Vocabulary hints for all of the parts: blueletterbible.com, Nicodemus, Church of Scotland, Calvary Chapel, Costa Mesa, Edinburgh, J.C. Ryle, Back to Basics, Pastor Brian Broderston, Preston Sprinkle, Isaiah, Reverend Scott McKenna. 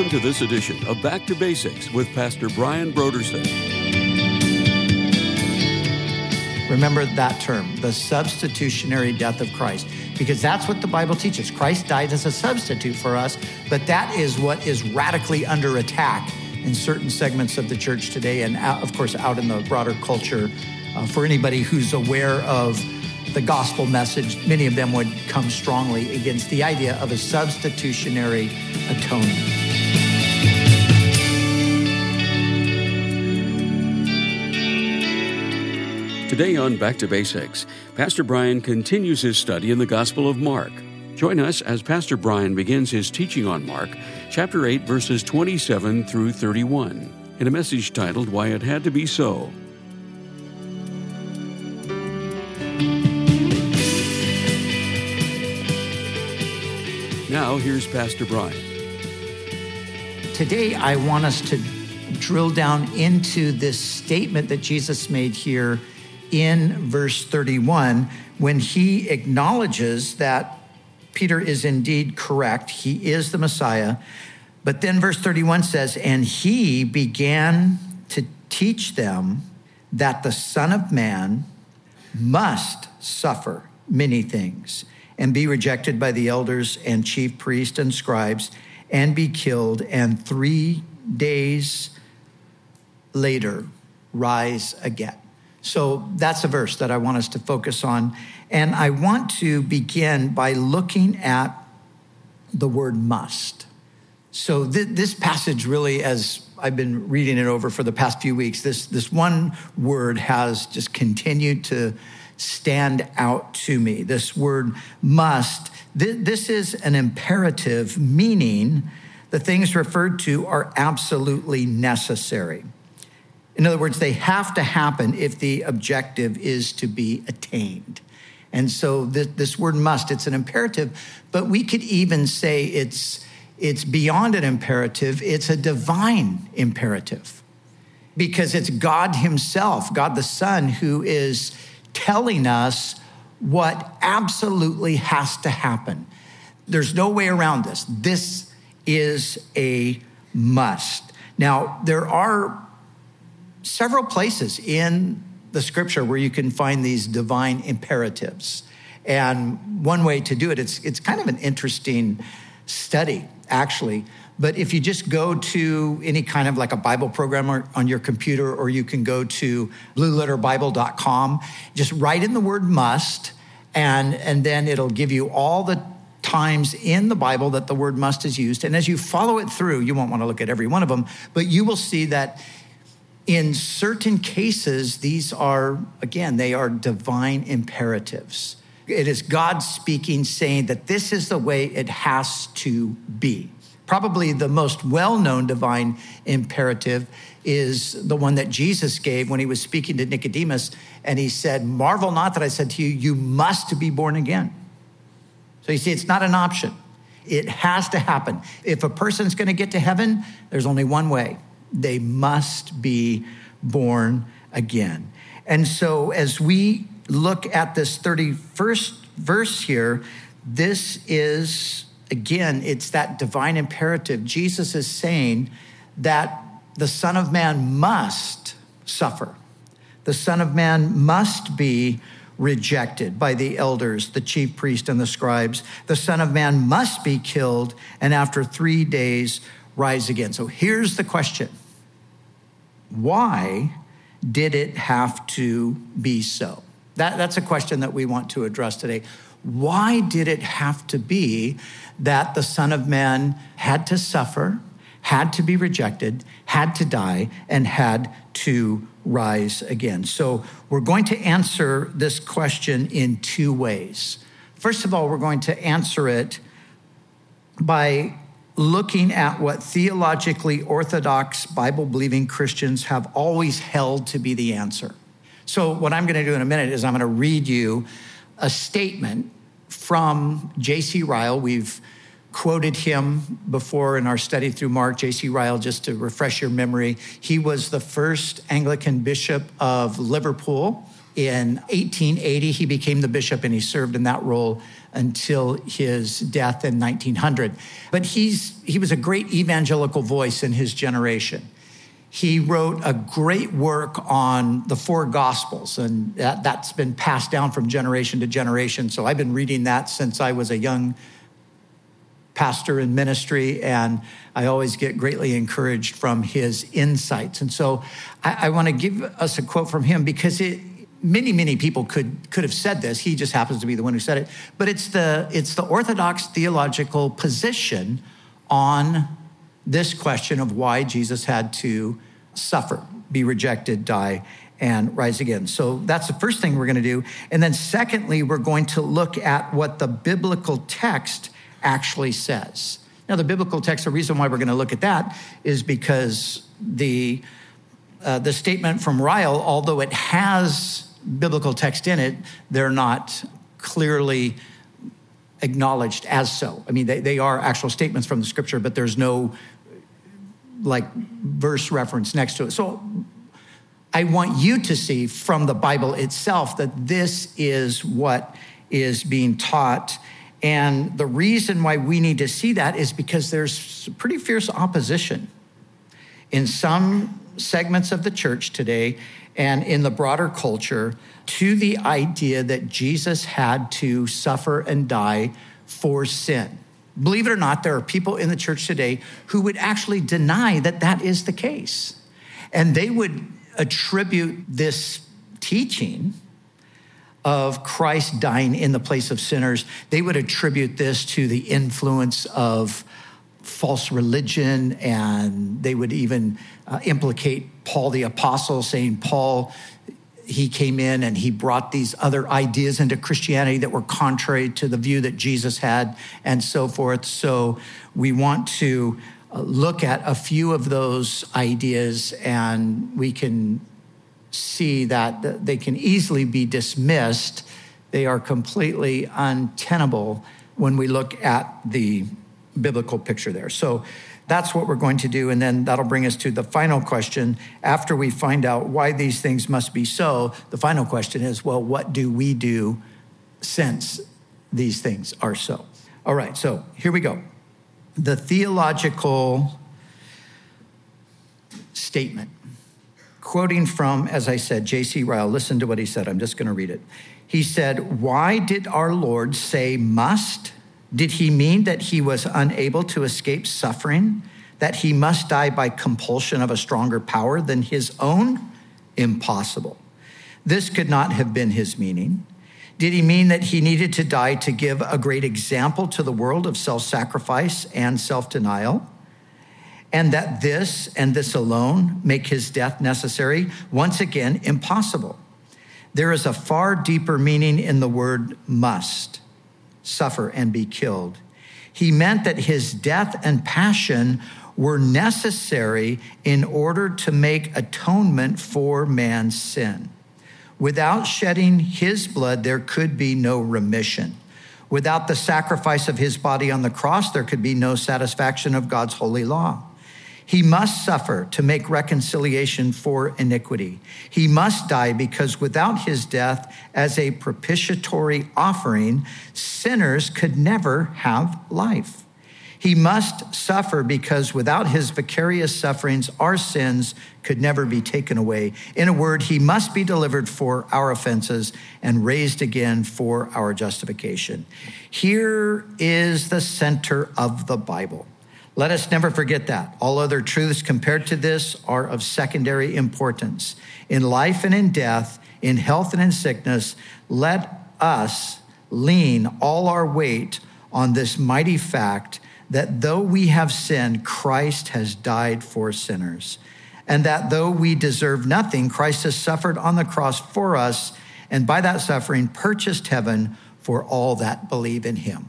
Welcome to this edition of Back to Basics with Pastor Brian Broderston. Remember that term, the substitutionary death of Christ, because that's what the Bible teaches. Christ died as a substitute for us, but that is what is radically under attack in certain segments of the church today and, of course, out in the broader culture. For anybody who's aware of the gospel message, many of them would come strongly against the idea of a substitutionary atonement. Today on Back to Basics, Pastor Brian continues his study in the Gospel of Mark. Join us as Pastor Brian begins his teaching on Mark, chapter 8, verses 27 through 31, in a message titled, Why It Had to Be So. Now, here's Pastor Brian. Today, I want us to drill down into this statement that Jesus made here in verse 31, when he acknowledges that Peter is indeed correct. He is the Messiah. But then verse 31 says, and he began to teach them that the Son of Man must suffer many things and be rejected by the elders and chief priests and scribes, and be killed, and 3 days later rise again. So that's a verse that I want us to focus on. And I want to begin by looking at the word must. So this passage really, as I've been reading it over for the past few weeks, this one word has just continued to stand out to me. This word must, this is an imperative, meaning the things referred to are absolutely necessary. In other words, they have to happen if the objective is to be attained. And so this word must, it's an imperative, but we could even say it's beyond an imperative, it's a divine imperative, because it's God himself, God the Son, who is telling us what absolutely has to happen. There's no way around this. This is a must. Now, there are several places in the scripture where you can find these divine imperatives. And one way to do it, it's kind of an interesting study, actually. But if you just go to any kind of like a Bible program on your computer, or you can go to blueletterbible.com, just write in the word must, and then it'll give you all the times in the Bible that the word must is used. And as you follow it through, you won't want to look at every one of them, but you will see that in certain cases, these are, again, they are divine imperatives. It is God speaking, saying that this is the way it has to be. Probably the most well-known divine imperative is the one that Jesus gave when he was speaking to Nicodemus, and he said, marvel not that I said to you, you must be born again. So you see, it's not an option. It has to happen. If a person's going to get to heaven, there's only one way. They must be born again. And so as we look at this 31st verse here, this is, again, it's that divine imperative. Jesus is saying that the Son of Man must suffer. The Son of Man must be rejected by the elders, the chief priests, and the scribes. The Son of Man must be killed, and after 3 days, rise again. So here's the question. Why did it have to be so? That's a question that we want to address today. Why did it have to be that the Son of Man had to suffer, had to be rejected, had to die, and had to rise again? So we're going to answer this question in two ways. First of all, we're going to answer it by looking at what theologically orthodox, Bible-believing Christians have always held to be the answer. So what I'm going to do in a minute is I'm going to read you a statement from J.C. Ryle. We've quoted him before in our study through Mark. J.C. Ryle, just to refresh your memory, he was the first Anglican bishop of Liverpool. In 1880, he became the bishop, and he served in that role until his death in 1900. But he was a great evangelical voice in his generation. He wrote a great work on the four Gospels, and that's been passed down from generation to generation. So I've been reading that since I was a young pastor in ministry, and I always get greatly encouraged from his insights. And so I want to give us a quote from him, because many people could have said this. He just happens to be the one who said it. But it's the Orthodox theological position on this question of why Jesus had to suffer, be rejected, die, and rise again. So that's the first thing we're going to do. And then secondly, we're going to look at what the biblical text actually says. Now, the biblical text, the reason why we're going to look at that is because the statement from Ryle, although it has biblical text in it, they're not clearly acknowledged as so. I mean, they are actual statements from the scripture, but there's no verse reference next to it. So I want you to see from the Bible itself that this is what is being taught. And the reason why we need to see that is because there's pretty fierce opposition in some segments of the church today and in the broader culture to the idea that Jesus had to suffer and die for sin. Believe it or not, there are people in the church today who would actually deny that that is the case. And they would attribute this teaching of Christ dying in the place of sinners, they would attribute this to the influence of false religion, and they would even implicate Paul the Apostle, saying Paul, he came in and he brought these other ideas into Christianity that were contrary to the view that Jesus had, and so forth. So we want to look at a few of those ideas, and we can see that they can easily be dismissed. They are completely untenable when we look at the biblical picture there. So that's what we're going to do. And then that'll bring us to the final question. After we find out why these things must be so, the final question is, well, what do we do since these things are so? All right, so here we go. The theological statement. Quoting from, as I said, J.C. Ryle, listen to what he said. I'm just going to read it. He said, "Why did our Lord say must? Did he mean that he was unable to escape suffering, that he must die by compulsion of a stronger power than his own? Impossible. This could not have been his meaning. Did he mean that he needed to die to give a great example to the world of self-sacrifice and self-denial? And that this and this alone make his death necessary? Once again, impossible. There is a far deeper meaning in the word must, suffer and be killed. He meant that his death and passion were necessary in order to make atonement for man's sin. Without shedding his blood, there could be no remission. Without the sacrifice of his body on the cross, there could be no satisfaction of God's holy law. He must suffer to make reconciliation for iniquity. He must die because without his death as a propitiatory offering, sinners could never have life. He must suffer because without his vicarious sufferings, our sins could never be taken away. In a word, he must be delivered for our offenses and raised again for our justification." Here is the center of the Bible. Let us never forget that. All other truths compared to this are of secondary importance. In life and in death, in health and in sickness, let us lean all our weight on this mighty fact that though we have sinned, Christ has died for sinners, and that though we deserve nothing, Christ has suffered on the cross for us, and by that suffering purchased heaven for all that believe in him.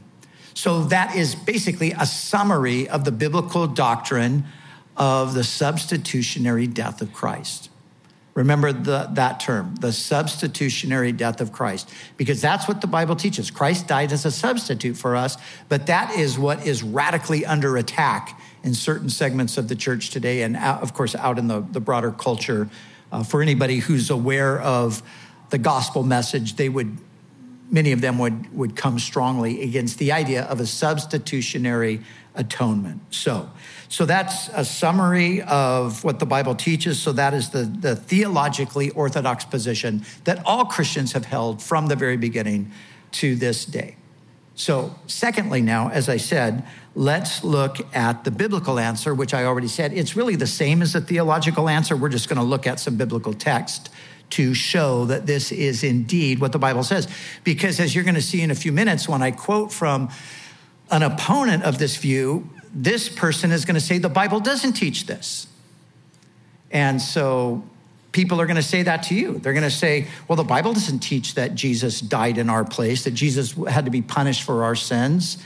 So that is basically a summary of the biblical doctrine of the substitutionary death of Christ. Remember that term, the substitutionary death of Christ, because that's what the Bible teaches. Christ died as a substitute for us, but that is what is radically under attack in certain segments of the church today and, of course, out in the broader culture. For anybody who's aware of the gospel message, they would many of them would come strongly against the idea of a substitutionary atonement. So that's a summary of what the Bible teaches. So that is the theologically orthodox position that all Christians have held from the very beginning to this day. So secondly now, as I said, let's look at the biblical answer, which I already said. It's really the same as the theological answer. We're just going to look at some biblical text to show that this is indeed what the Bible says. Because as you're going to see in a few minutes, when I quote from an opponent of this view, this person is going to say the Bible doesn't teach this. And so people are going to say that to you. They're going to say, well, the Bible doesn't teach that Jesus died in our place, that Jesus had to be punished for our sins.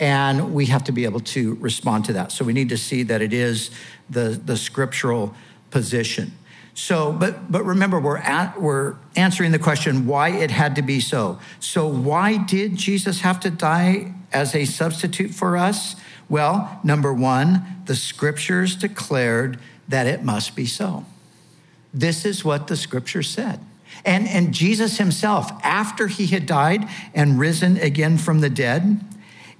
And we have to be able to respond to that. So we need to see that it is the scriptural position. So, but remember, we're answering the question why it had to be so. So why did Jesus have to die as a substitute for us? Well, number one, the scriptures declared that it must be so. This is what the scripture said. And Jesus himself, after he had died and risen again from the dead,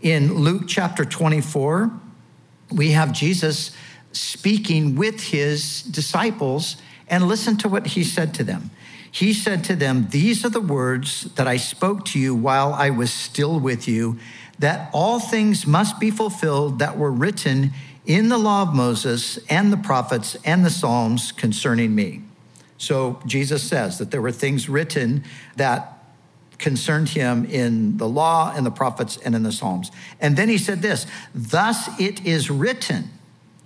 in Luke chapter 24, we have Jesus speaking with his disciples. And listen to what he said to them. He said to them, "These are the words that I spoke to you while I was still with you, that all things must be fulfilled that were written in the law of Moses and the prophets and the Psalms concerning me." So Jesus says that there were things written that concerned him in the law and the prophets and in the Psalms. And then he said this, "Thus it is written,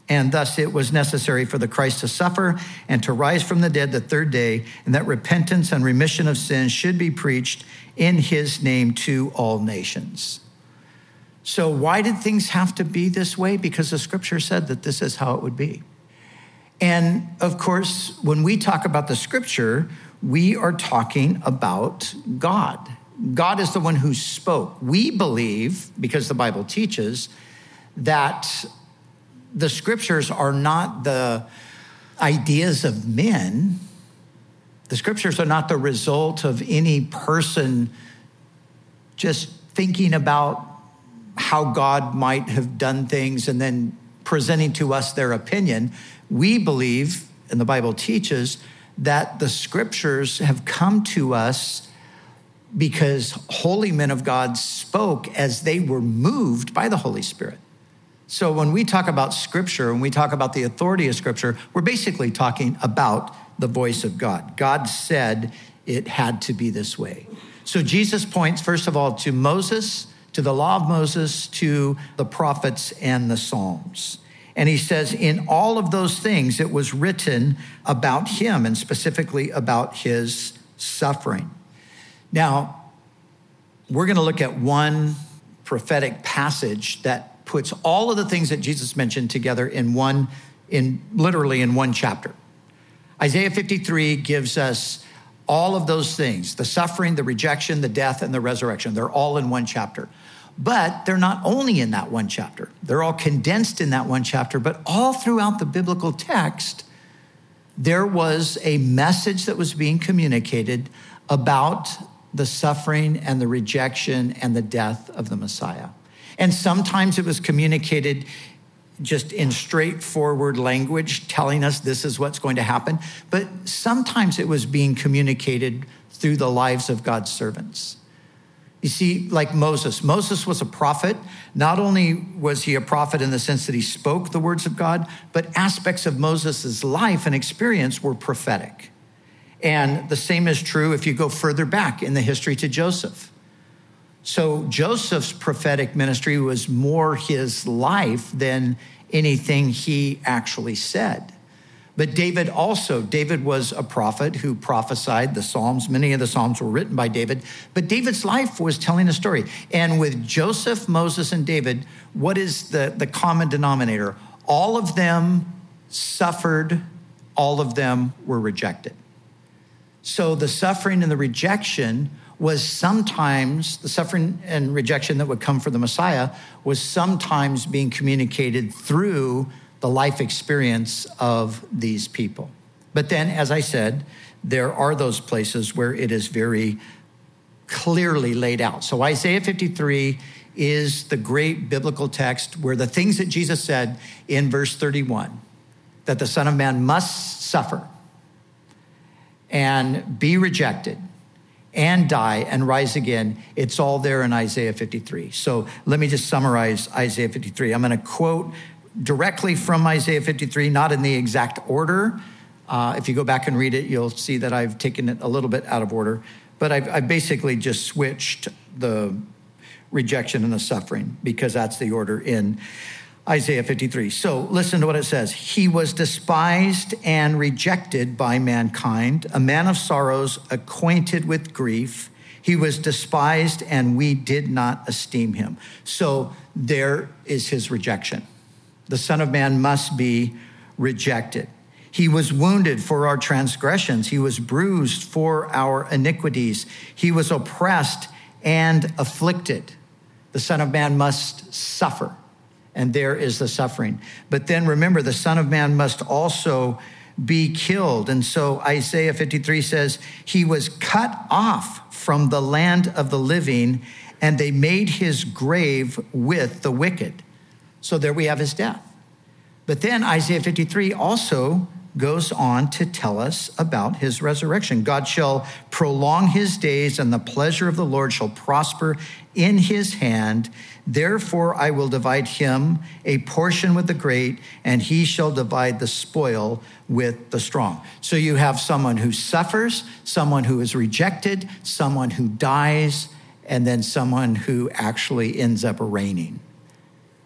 and thus it was necessary for the Christ to suffer and to rise from the dead the third day, and that repentance and remission of sins should be preached in his name to all nations." So why did things have to be this way? Because the scripture said that this is how it would be. And of course, when we talk about the scripture, we are talking about God. God is the one who spoke. We believe, because the Bible teaches, that the scriptures are not the ideas of men. The scriptures are not the result of any person just thinking about how God might have done things and then presenting to us their opinion. We believe, and the Bible teaches, that the scriptures have come to us because holy men of God spoke as they were moved by the Holy Spirit. So when we talk about scripture, when we talk about the authority of scripture, we're basically talking about the voice of God. God said it had to be this way. So Jesus points, first of all, to Moses, to the law of Moses, to the prophets and the Psalms. And he says, in all of those things, it was written about him and specifically about his suffering. Now, we're going to look at one prophetic passage that puts all of the things that Jesus mentioned together in literally one chapter. Isaiah 53 gives us all of those things, the suffering, the rejection, the death, and the resurrection. They're all in one chapter. But they're not only in that one chapter. They're all condensed in that one chapter, but all throughout the biblical text, there was a message that was being communicated about the suffering and the rejection and the death of the Messiah. And sometimes it was communicated just in straightforward language, telling us this is what's going to happen. But sometimes it was being communicated through the lives of God's servants. You see, like Moses. Moses was a prophet. Not only was he a prophet in the sense that he spoke the words of God, but aspects of Moses' life and experience were prophetic. And the same is true if you go further back in the history to Joseph. So Joseph's prophetic ministry was more his life than anything he actually said. But David was a prophet who prophesied the Psalms. Many of the Psalms were written by David, but David's life was telling a story. And with Joseph, Moses, and David, what is the common denominator? All of them suffered, all of them were rejected. So the suffering and the rejection was sometimes, the suffering and rejection that would come for the Messiah was sometimes being communicated through the life experience of these people. But then, as I said, there are those places where it is very clearly laid out. So Isaiah 53 is the great biblical text where the things that Jesus said in verse 31, that the Son of Man must suffer and be rejected and die and rise again. It's all there in Isaiah 53. So let me just summarize Isaiah 53. I'm going to quote directly from Isaiah 53, not in the exact order. If you go back and read it, you'll see that I've taken it a little bit out of order. But I've basically just switched the rejection and the suffering because that's the order in Isaiah 53. So listen to what it says. He was despised and rejected by mankind, a man of sorrows, acquainted with grief. He was despised and we did not esteem him. So there is his rejection. The Son of Man must be rejected. He was wounded for our transgressions. He was bruised for our iniquities. He was oppressed and afflicted. The Son of Man must suffer. And there is the suffering. But then remember, the Son of Man must also be killed. And so Isaiah 53 says, he was cut off from the land of the living, and they made his grave with the wicked. So there we have his death. But then Isaiah 53 also goes on to tell us about his resurrection. God shall prolong his days, and the pleasure of the Lord shall prosper in his hand. Therefore, I will divide him a portion with the great, and he shall divide the spoil with the strong. So you have someone who suffers, someone who is rejected, someone who dies, and then someone who actually ends up reigning.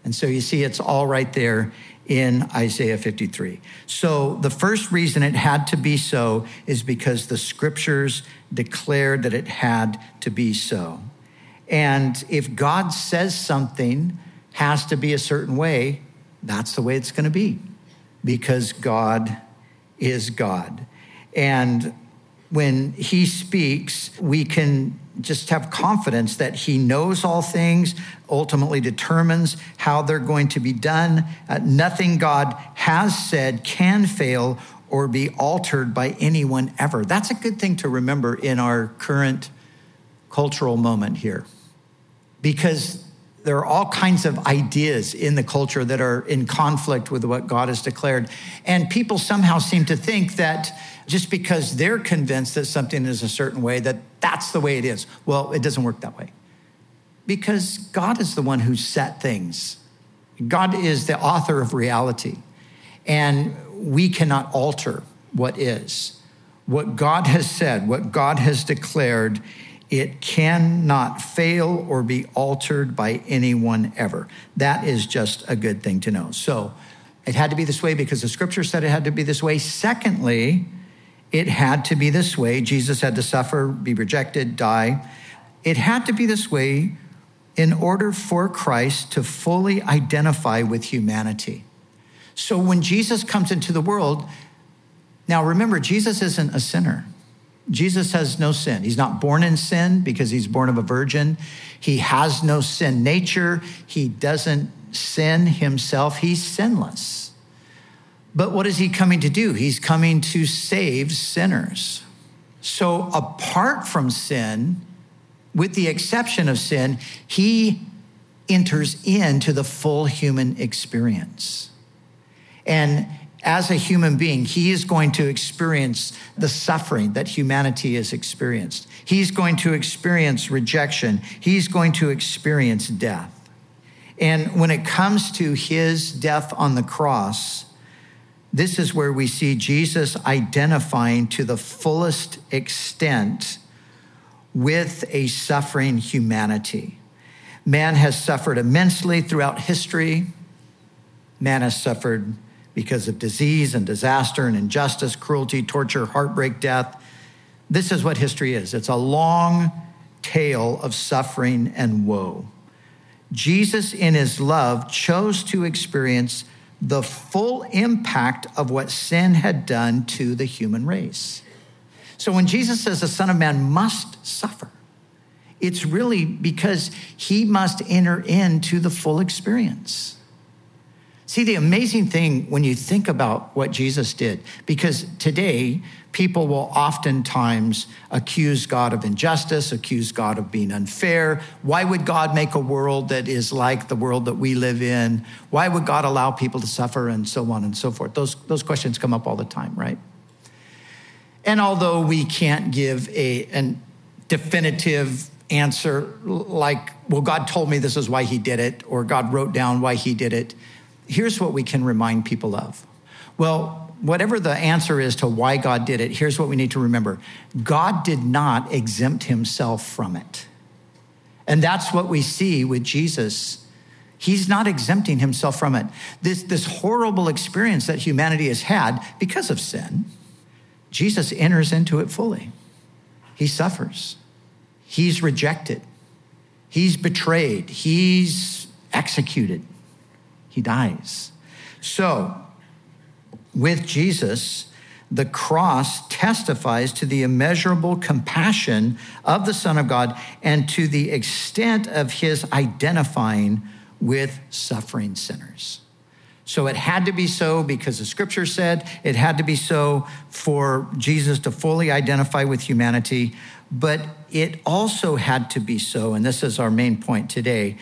And so you see, it's all right there in Isaiah 53. So the first reason it had to be so is because the scriptures declared that it had to be so. And if God says something has to be a certain way, that's the way it's going to be, because God is God. And when he speaks, we can just have confidence that he knows all things, ultimately determines how they're going to be done. Nothing God has said can fail or be altered by anyone ever. That's a good thing to remember in our current cultural moment here, because there are all kinds of ideas in the culture that are in conflict with what God has declared. And people somehow seem to think that just because they're convinced that something is a certain way, that that's the way it is. Well, it doesn't work that way, because God is the one who set things. God is the author of reality, and we cannot alter what is. What God has said, what God has declared, it cannot fail or be altered by anyone ever. That is just a good thing to know. So it had to be this way because the scripture said it had to be this way. Secondly, it had to be this way. Jesus had to suffer, be rejected, die. It had to be this way in order for Christ to fully identify with humanity. So when Jesus comes into the world, now remember, Jesus isn't a sinner. Jesus has no sin. He's not born in sin because he's born of a virgin. He has no sin nature. He doesn't sin himself. He's sinless. But what is he coming to do? He's coming to save sinners. So apart from sin, with the exception of sin, he enters into the full human experience. And as a human being, he is going to experience the suffering that humanity has experienced. He's going to experience rejection. He's going to experience death. And when it comes to his death on the cross, this is where we see Jesus identifying to the fullest extent with a suffering humanity. Man has suffered immensely throughout history. Man has suffered because of disease and disaster and injustice, cruelty, torture, heartbreak, death. This is what history is. It's a long tale of suffering and woe. Jesus, in his love, chose to experience the full impact of what sin had done to the human race. So when Jesus says the Son of Man must suffer, it's really because he must enter into the full experience. See, the amazing thing when you think about what Jesus did, because today people will oftentimes accuse God of injustice, accuse God of being unfair. Why would God make a world that is like the world that we live in? Why would God allow people to suffer and so on and so forth? Those questions come up all the time, right? And although we can't give a definitive answer like, well, God told me this is why he did it, or God wrote down why he did it, here's what we can remind people of. Well, whatever the answer is to why God did it, here's what we need to remember. God did not exempt himself from it. And that's what we see with Jesus. He's not exempting himself from it. This horrible experience that humanity has had because of sin, Jesus enters into it fully. He suffers. He's rejected. He's betrayed. He's executed. He dies. So with Jesus, the cross testifies to the immeasurable compassion of the Son of God and to the extent of his identifying with suffering sinners. So it had to be so because the scripture said it had to be so for Jesus to fully identify with humanity, but it also had to be so, and this is our main point today,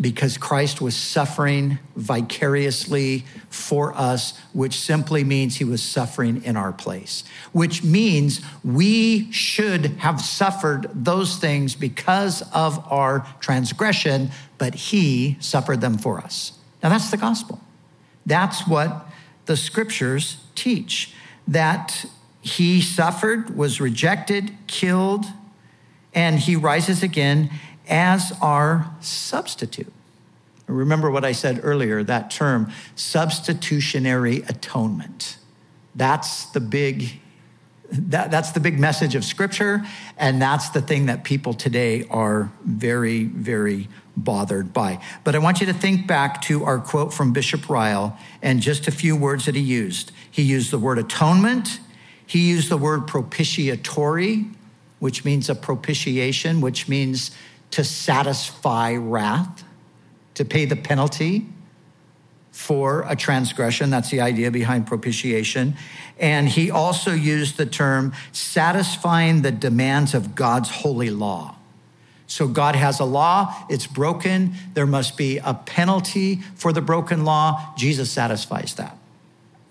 because Christ was suffering vicariously for us, which simply means he was suffering in our place, which means we should have suffered those things because of our transgression, but he suffered them for us. Now that's the gospel. That's what the scriptures teach, that he suffered, was rejected, killed, and he rises again as our substitute. Remember what I said earlier, that term, substitutionary atonement. That's the big message of scripture, and that's the thing that people today are very, very bothered by. But I want you to think back to our quote from Bishop Ryle and just a few words that he used. He used the word atonement. He used the word propitiatory, which means a propitiation, which means to satisfy wrath, to pay the penalty for a transgression. That's the idea behind propitiation. And he also used the term satisfying the demands of God's holy law. So God has a law, it's broken. There must be a penalty for the broken law. Jesus satisfies that.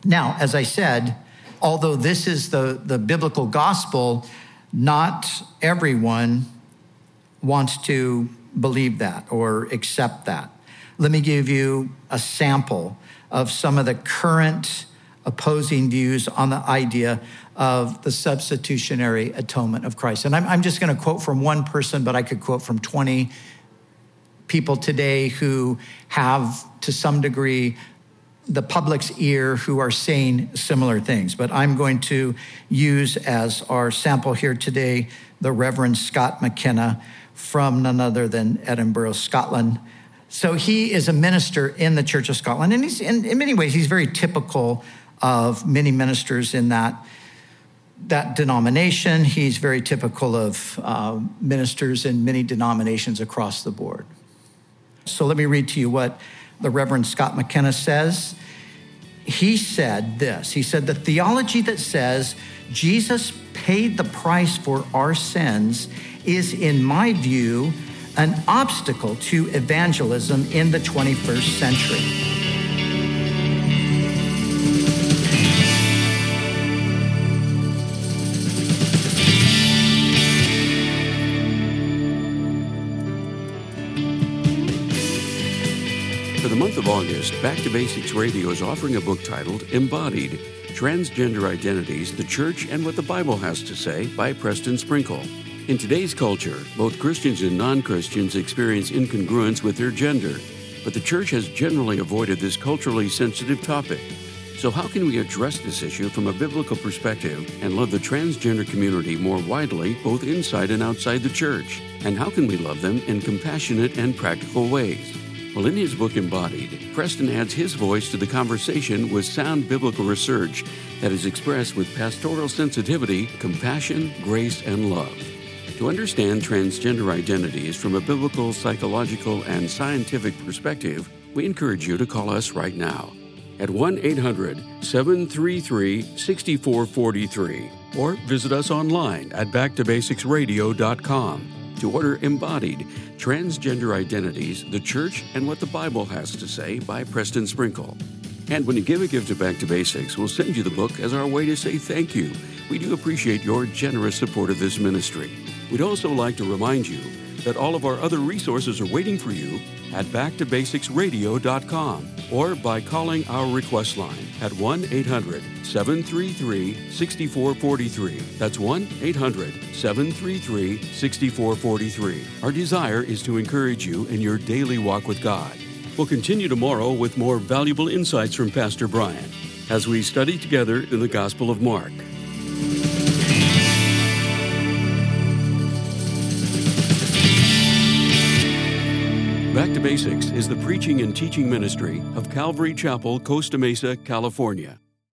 Now, as I said, although this is the biblical gospel, not everyone wants to believe that or accept that. Let me give you a sample of some of the current opposing views on the idea of the substitutionary atonement of Christ. And I'm just going to quote from one person, but I could quote from 20 people today who have, to some degree, the public's ear, who are saying similar things. But I'm going to use as our sample here today the Reverend Scott McKenna from none other than Edinburgh, Scotland. So he is a minister in the Church of Scotland, and he's in many ways, he's very typical of many ministers in that denomination. He's very typical of ministers in many denominations across the board. So let me read to you what the Reverend Scott McKenna says. He said this, he said, the theology that says Jesus paid the price for our sins is, in my view, an obstacle to evangelism in the 21st century. For the month of August, Back to Basics Radio is offering a book titled Embodied: Transgender Identities, the Church and What the Bible Has to Say by Preston Sprinkle. In today's culture, both Christians and non-Christians experience incongruence with their gender, but the church has generally avoided this culturally sensitive topic. So how can we address this issue from a biblical perspective and love the transgender community more widely, both inside and outside the church? And how can we love them in compassionate and practical ways? Well, in his book Embodied, Preston adds his voice to the conversation with sound biblical research that is expressed with pastoral sensitivity, compassion, grace, and love. To understand transgender identities from a biblical, psychological, and scientific perspective, we encourage you to call us right now at 1-800-733-6443 or visit us online at backtobasicsradio.com to order Embodied, Transgender Identities, the Church, and What the Bible Has to Say by Preston Sprinkle. And when you give to Back to Basics, we'll send you the book as our way to say thank you. We do appreciate your generous support of this ministry. We'd also like to remind you that all of our other resources are waiting for you at backtobasicsradio.com or by calling our request line at 1-800-733-6443. That's 1-800-733-6443. Our desire is to encourage you in your daily walk with God. We'll continue tomorrow with more valuable insights from Pastor Brian as we study together in the Gospel of Mark. Back to Basics is the preaching and teaching ministry of Calvary Chapel, Costa Mesa, California.